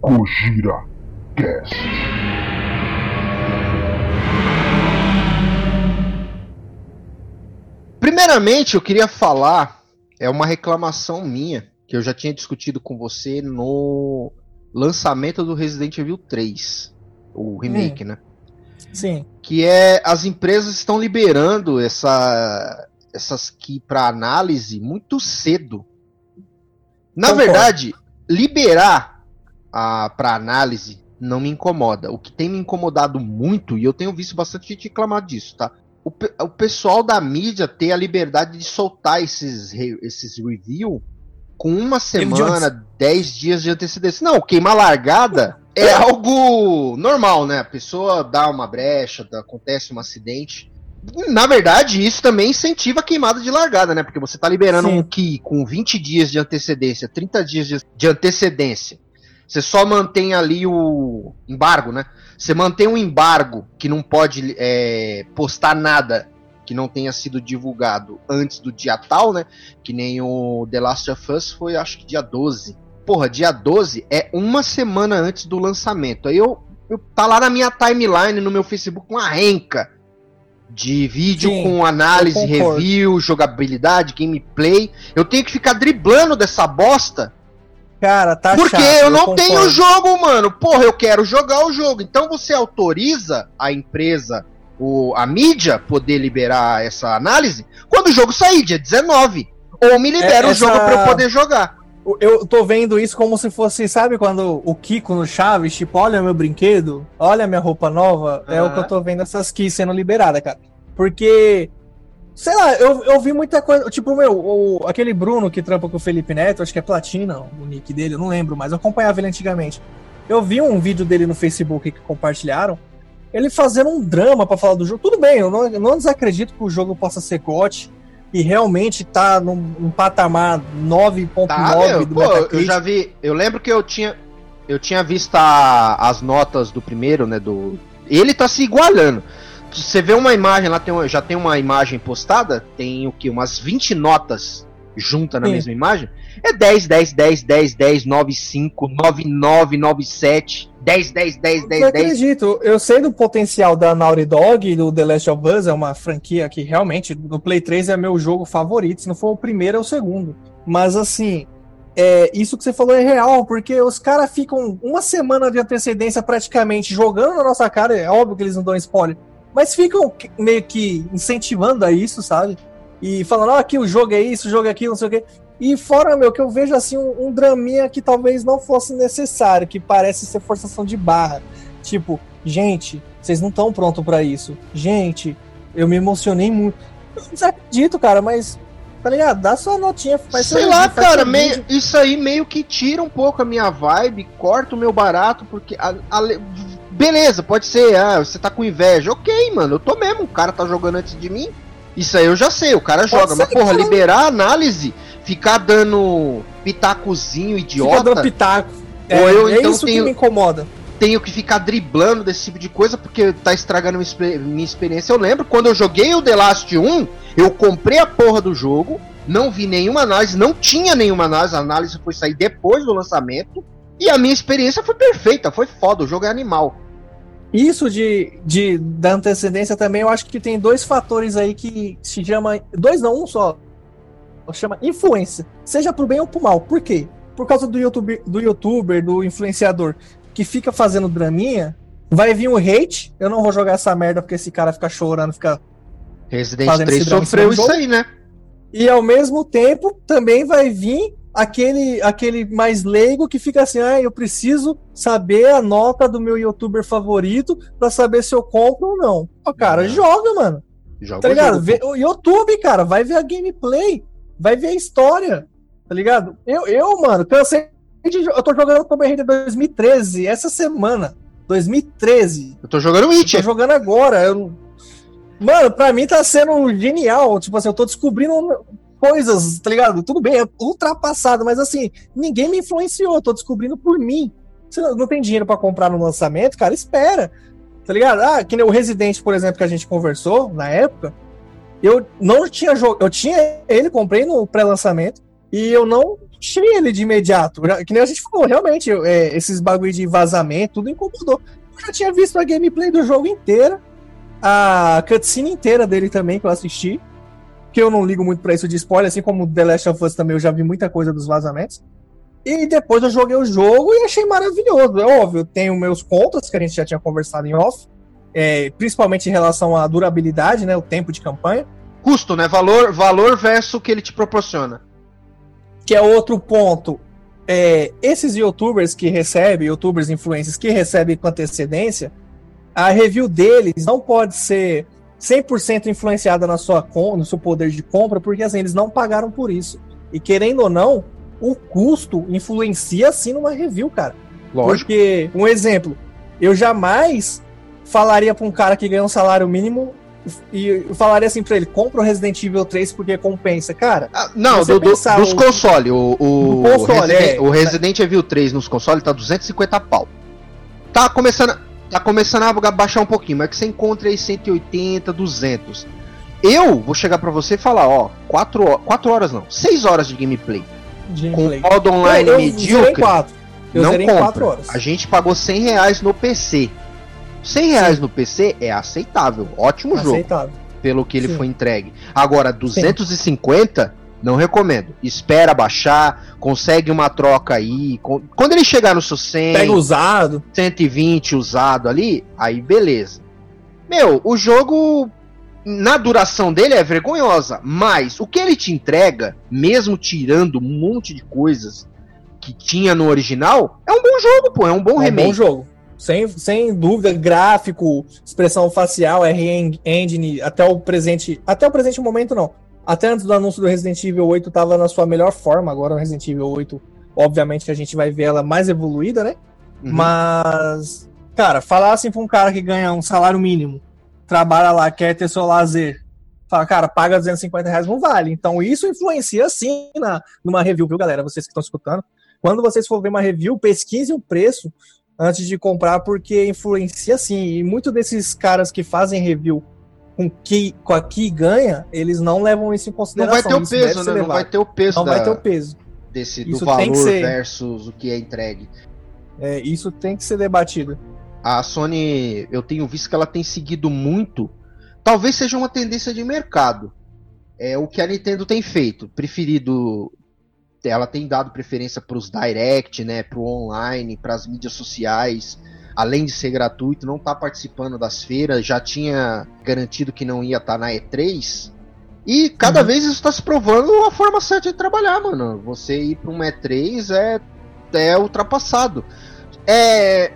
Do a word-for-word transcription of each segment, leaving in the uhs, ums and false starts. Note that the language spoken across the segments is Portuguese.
Kojira Cast. Primeiramente, eu queria falar, é uma reclamação minha, que eu já tinha discutido com você no lançamento do Resident Evil três, o remake, hum. né? Sim. Que é, as empresas estão liberando essa, essas aqui para análise muito cedo. Na Concordo. verdade, liberar para análise não me incomoda. O que tem me incomodado muito, e eu tenho visto bastante gente reclamar disso, tá? O, pe- o pessoal da mídia ter a liberdade de soltar esses, re- esses review com uma semana, dez dias de antecedência. Não, queima largada... É algo normal, né? A pessoa dá uma brecha, acontece um acidente. Na verdade, isso também incentiva a queimada de largada, né? Porque você tá liberando Sim. um key com vinte dias de antecedência, trinta dias de antecedência. Você só mantém ali o embargo, né? Você mantém um embargo que não pode é, postar nada que não tenha sido divulgado antes do dia tal, né? Que nem o The Last of Us foi, acho que dia doze. Porra, dia doze é uma semana antes do lançamento. Aí eu, eu tá lá na minha timeline, no meu Facebook, uma renca de vídeo Sim, com análise, review, jogabilidade, gameplay. Eu tenho que ficar driblando dessa bosta. Cara, tá chato. Porque eu não tenho o jogo, mano. Porra, eu quero jogar o jogo. Então você autoriza a empresa, o, a mídia, poder liberar essa análise quando o jogo sair, dia dezenove. Ou me libera é, o essa... jogo pra eu poder jogar. Eu tô vendo isso como se fosse, sabe quando o Kiko no Chaves, tipo, olha meu brinquedo, olha minha roupa nova, uhum. é o que eu tô vendo essas keys sendo liberadas, cara. Porque, sei lá, eu, eu vi muita coisa, tipo, meu, o, aquele Bruno que trampa com o Felipe Neto, acho que é Platina, o nick dele, eu não lembro, mas eu acompanhava ele antigamente. Eu vi um vídeo dele no Facebook que compartilharam, ele fazendo um drama pra falar do jogo. Tudo bem, eu não, eu não desacredito que o jogo possa ser gote. E realmente tá num, num patamar nove vírgula nove tá, do pô, Metacritic. Eu já vi, eu lembro que eu tinha eu tinha visto a, as notas do primeiro, né, do ele tá se igualando. Você vê uma imagem lá, tem, já tem uma imagem postada, tem o que, umas vinte notas juntas na Sim. mesma imagem. É dez, dez, dez, dez, dez, nove, cinco, nove, nove, nove, sete, dez, dez, dez, dez, dez. Eu acredito, eu sei do potencial da Naughty Dog, do The Last of Us, é uma franquia que realmente, no Play três é meu jogo favorito, se não for o primeiro é o segundo. Mas assim, é, isso que você falou é real, porque os caras ficam uma semana de antecedência praticamente jogando na nossa cara, é óbvio que eles não dão spoiler, mas ficam meio que incentivando a isso, sabe? E falando, ó, aqui o jogo é isso, o jogo é aquilo, não sei o quê. E fora, meu, que eu vejo, assim, um, um draminha que talvez não fosse necessário, que parece ser forçação de barra. Tipo, gente, vocês não estão prontos pra isso. Gente, eu me emocionei muito. Eu não acredito, cara, mas, tá ligado? Dá sua notinha. Faz Sei lá, vídeo, cara, meio, isso aí meio que tira um pouco a minha vibe, corta o meu barato, porque... A, a, beleza, pode ser, ah, você tá com inveja. Ok, mano, eu tô mesmo, o cara tá jogando antes de mim. Isso aí eu já sei, o cara joga, mas porra, liberar a análise... Ficar dando pitacozinho idiota. Ficar dando pitaco. É, ou eu, é então, isso tenho, que me incomoda. Tenho que ficar driblando desse tipo de coisa porque tá estragando minha, minha experiência. Eu lembro, quando eu joguei o The Last um, eu comprei a porra do jogo, não vi nenhuma análise, não tinha nenhuma análise, a análise foi sair depois do lançamento, e a minha experiência foi perfeita, foi foda, o jogo é animal. Isso de, de, da antecedência também, eu acho que tem dois fatores aí que se chama... Dois não, um só. Chama influência, seja pro bem ou pro mal. Por quê? Por causa do, YouTube, do youtuber, do influenciador que fica fazendo draminha, vai vir um hate, eu não vou jogar essa merda porque esse cara fica chorando, fica Resident três sofreu isso aí, né? E ao mesmo tempo também vai vir aquele, aquele mais leigo que fica assim, ah, eu preciso saber a nota do meu youtuber favorito pra saber se eu compro ou não. Ó, cara, não. joga, mano. Joga, tá ligado? Vê, o YouTube, cara, vai ver a gameplay. Vai ver a história, tá ligado? Eu, eu mano, cansei de... Eu tô jogando Tomb Raider dois mil e treze, essa semana. dois mil e treze. Eu tô jogando Witch. Eu tô jogando agora. Eu... Mano, pra mim tá sendo genial. Tipo assim, eu tô descobrindo coisas, tá ligado? Tudo bem, é ultrapassado, mas assim, ninguém me influenciou. Eu tô descobrindo por mim. Você não tem dinheiro pra comprar no lançamento, cara, espera. Tá ligado? Ah, que nem o Resident, por exemplo, que a gente conversou na época... Eu não tinha jogo, eu tinha ele, comprei no pré-lançamento e eu não tira ele de imediato. Que nem a gente falou, realmente, é, esses bagulho de vazamento, tudo incomodou. Eu já tinha visto a gameplay do jogo inteira, a cutscene inteira dele também, que eu assisti, que eu não ligo muito pra isso de spoiler, assim como The Last of Us também, eu já vi muita coisa dos vazamentos. E depois eu joguei o jogo e achei maravilhoso. É óbvio, eu tenho meus pontos, que a gente já tinha conversado em off, é, principalmente em relação à durabilidade, né, o tempo de campanha. Custo, né? Valor, valor versus o que ele te proporciona. Que é outro ponto. É, esses youtubers que recebem, youtubers influencers que recebem com antecedência, a review deles não pode ser cem por cento influenciada na sua, no seu poder de compra, porque assim, eles não pagaram por isso. E querendo ou não, o custo influencia sim numa review, cara. Lógico. Porque, um exemplo, eu jamais falaria pra um cara que ganha um salário mínimo e eu falaria assim pra ele, compra o Resident Evil três porque compensa, cara. Ah, não, do, do, dos consoles. O, o, do console, o, Resident, é, o Resident Evil três nos consoles tá duzentos e cinquenta pau. Tá começando, tá começando a baixar um pouquinho, mas que você encontra aí cento e oitenta, duzentos. Eu vou chegar pra você e falar, ó, quatro horas não, seis horas de gameplay. gameplay. Com modo online eu, eu medíocre. Eu não compra. Horas. A gente pagou cem reais no P C. cem reais Sim. no P C é aceitável, ótimo aceitável. Jogo, pelo que ele Sim. foi entregue. Agora, duzentos e cinquenta, Sim. não recomendo. Espera baixar, consegue uma troca aí. Quando ele chegar no seu cem, pega usado. cento e vinte usado ali, aí beleza. Meu, o jogo, na duração dele é vergonhosa, mas o que ele te entrega, mesmo tirando um monte de coisas que tinha no original, é um bom jogo, pô, é um bom remake. É um bom jogo. Sem, sem dúvida, gráfico, expressão facial, R-Engine, até o presente... Até o presente momento, não. Até antes do anúncio do Resident Evil oito, estava na sua melhor forma. Agora o Resident Evil oito, obviamente, que a gente vai ver ela mais evoluída, né? Uhum. Mas, cara, falar assim pra um cara que ganha um salário mínimo, trabalha lá, quer ter seu lazer, fala, cara, paga duzentos e cinquenta reais, não vale. Então, isso influencia, sim, na, numa review, viu, galera? Vocês que estão escutando. Quando vocês for ver uma review, pesquisem o preço antes de comprar, porque influencia sim. E muitos desses caras que fazem review com, que, com a que ganha, eles não levam isso em consideração. Não vai ter o peso, né? Não vai ter o peso. Não da... vai ter o peso. Desse, do valor ser... versus o que é entregue. É, isso tem que ser debatido. A Sony, eu tenho visto que ela tem seguido muito. Talvez seja uma tendência de mercado. É o que a Nintendo tem feito. Preferido... Ela tem dado preferência para os direct, né, para o online, para as mídias sociais, além de ser gratuito, não está participando das feiras, já tinha garantido que não ia estar tá na E três, e cada uhum. vez isso está se provando a forma certa de trabalhar, mano. Você ir para uma E três é, é ultrapassado. É,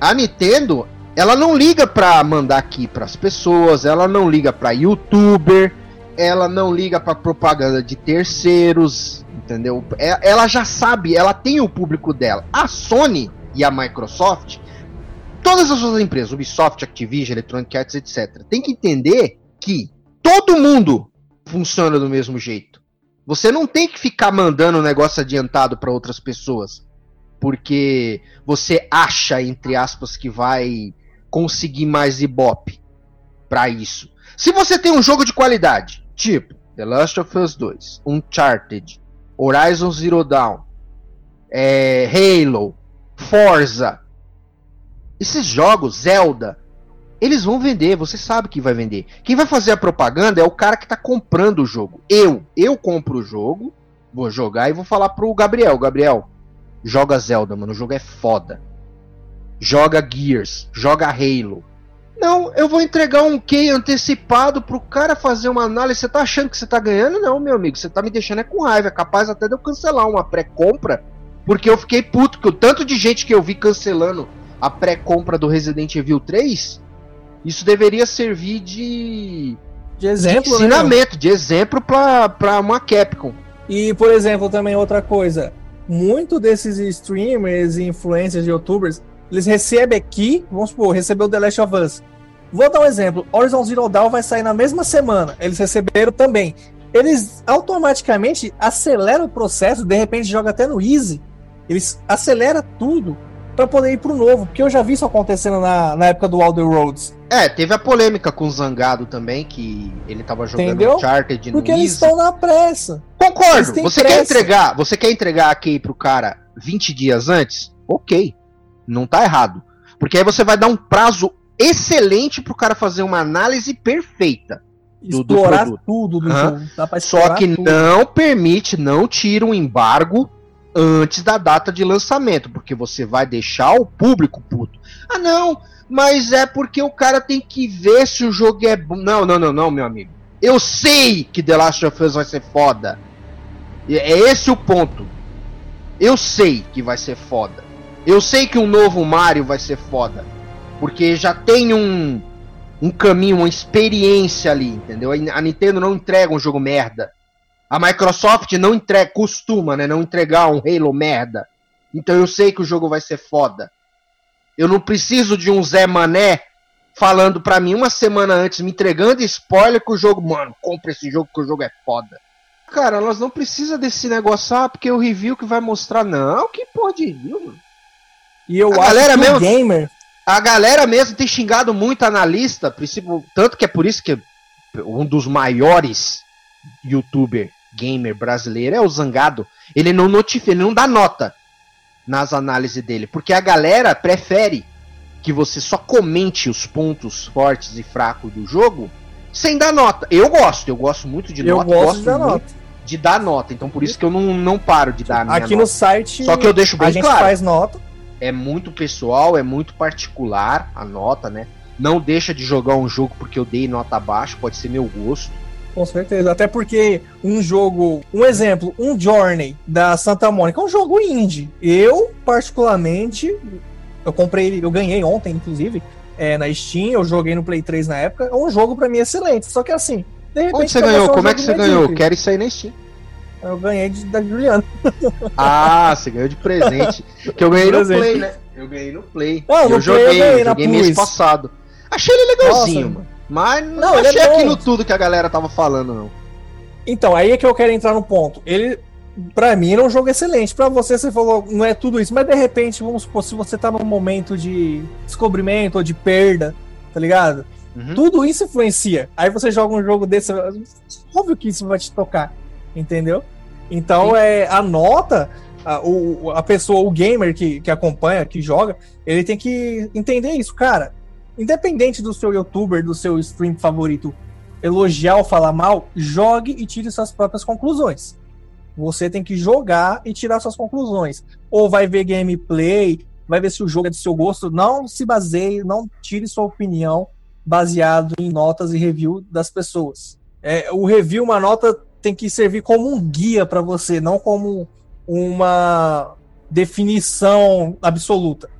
a Nintendo, ela não liga para mandar aqui para as pessoas, ela não liga para youtuber, ela não liga para propaganda de terceiros, entendeu? Ela já sabe, ela tem o público dela. A Sony e a Microsoft, todas as suas empresas, Ubisoft, Activision, Electronic Arts, etcétera, tem que entender que todo mundo funciona do mesmo jeito. Você não tem que ficar mandando um negócio adiantado para outras pessoas, porque você acha, entre aspas, que vai conseguir mais ibope para isso. Se você tem um jogo de qualidade, tipo The Last of Us dois, Uncharted, Horizon Zero Dawn, é, Halo, Forza, esses jogos, Zelda, eles vão vender, você sabe que vai vender. Quem vai fazer a propaganda é o cara que tá comprando o jogo. Eu, eu compro o jogo, vou jogar e vou falar pro Gabriel, Gabriel, joga Zelda, mano, o jogo é foda. Joga Gears, joga Halo. Não, eu vou entregar um key antecipado pro cara fazer uma análise. Você tá achando que você tá ganhando? Não, meu amigo, você tá me deixando é com raiva. É capaz até de eu cancelar uma pré-compra, porque eu fiquei puto, que o tanto de gente que eu vi cancelando a pré-compra do Resident Evil três, isso deveria servir de, de exemplo, de ensinamento, né? De exemplo pra, pra uma Capcom. E, por exemplo, também outra coisa, muito desses streamers e influencers, youtubers, eles recebem aqui, vamos supor, recebeu The Last of Us. Vou dar um exemplo, Horizon Zero Dawn vai sair na mesma semana, eles receberam também. Eles automaticamente aceleram o processo, de repente joga até no Easy, eles aceleram tudo pra poder ir pro novo, porque eu já vi isso acontecendo na, na época do Outer Worlds. É, teve a polêmica com o Zangado também, que ele tava jogando, entendeu? Uncharted no porque eles estão na pressa. Concordo, você pressa. quer entregar você quer entregar a key pro cara vinte dias antes? Ok, não tá errado, porque aí você vai dar um prazo excelente pro cara fazer uma análise perfeita. Do, explorar do tudo do jogo. Dá pra explorar Só que tudo. Não permite, não tira um embargo antes da data de lançamento, porque você vai deixar o público puto. Ah, não, mas é porque o cara tem que ver se o jogo é bom. Não, não, não, não, meu amigo. Eu sei que The Last of Us vai ser foda. É esse o ponto. Eu sei que vai ser foda. Eu sei que um novo Mario vai ser foda. Porque já tem um... um caminho, uma experiência ali, entendeu? A Nintendo não entrega um jogo merda. A Microsoft não entrega, costuma, né? Não entregar um Halo merda. Então eu sei que o jogo vai ser foda. Eu não preciso de um Zé Mané falando pra mim uma semana antes, me entregando spoiler que o jogo... Mano, compra esse jogo que o jogo é foda. Cara, nós não precisa desse negócio, ah, porque o review que vai mostrar... Não, que porra de review, mano. E eu A acho que mesmo... o gamer... A galera mesmo tem xingado muito analista, tanto que é por isso que um dos maiores youtuber gamer brasileiro é o Zangado. Ele não notifica, ele não dá nota nas análises dele, porque a galera prefere que você só comente os pontos fortes e fracos do jogo sem dar nota. Eu gosto, eu gosto muito de eu nota, gosto, gosto de dar muito nota. de dar nota, então por isso que eu não, não paro de dar a minha Aqui nota. No site, só que eu deixo bem a gente claro. Faz nota. É muito pessoal, é muito particular a nota, né? Não deixa de jogar um jogo porque eu dei nota baixa, pode ser meu gosto. Com certeza, até porque um jogo... Um exemplo, um Journey da Santa Mônica é um jogo indie. Eu, particularmente, eu comprei ele, eu ganhei ontem, inclusive, é, na Steam, eu joguei no Play três na época. É um jogo pra mim excelente, só que assim... De repente, onde você ganhou? Como é que você ganhou? Eu quero isso aí na Steam. Eu ganhei de, da Juliana. Ah, você ganhou de presente. Que eu ganhei presente. no Play, né? Eu ganhei no Play. Não, eu, no joguei, play eu ganhei, eu joguei mês passado. Achei ele legalzinho, Nossa, mano. Mas não, não achei é aquilo tudo que a galera tava falando, não. Então, aí é que eu quero entrar no ponto. Ele, pra mim, era um jogo excelente. Pra você, você falou, não é tudo isso. Mas de repente, vamos supor, se você tá num momento de descobrimento ou de perda, tá ligado? Uhum. Tudo isso influencia. Aí você joga um jogo desse, óbvio que isso vai te tocar. Entendeu? Então, é, a nota, a, o, a pessoa, o gamer que, que acompanha, que joga, ele tem que entender isso, cara. Independente do seu youtuber, do seu stream favorito, elogiar ou falar mal, jogue e tire suas próprias conclusões. Você tem que jogar e tirar suas conclusões. Ou vai ver gameplay, vai ver se o jogo é do seu gosto. Não se baseie, não tire sua opinião baseado em notas e review das pessoas. É, o review, uma nota... tem que servir como um guia para você, não como uma definição absoluta.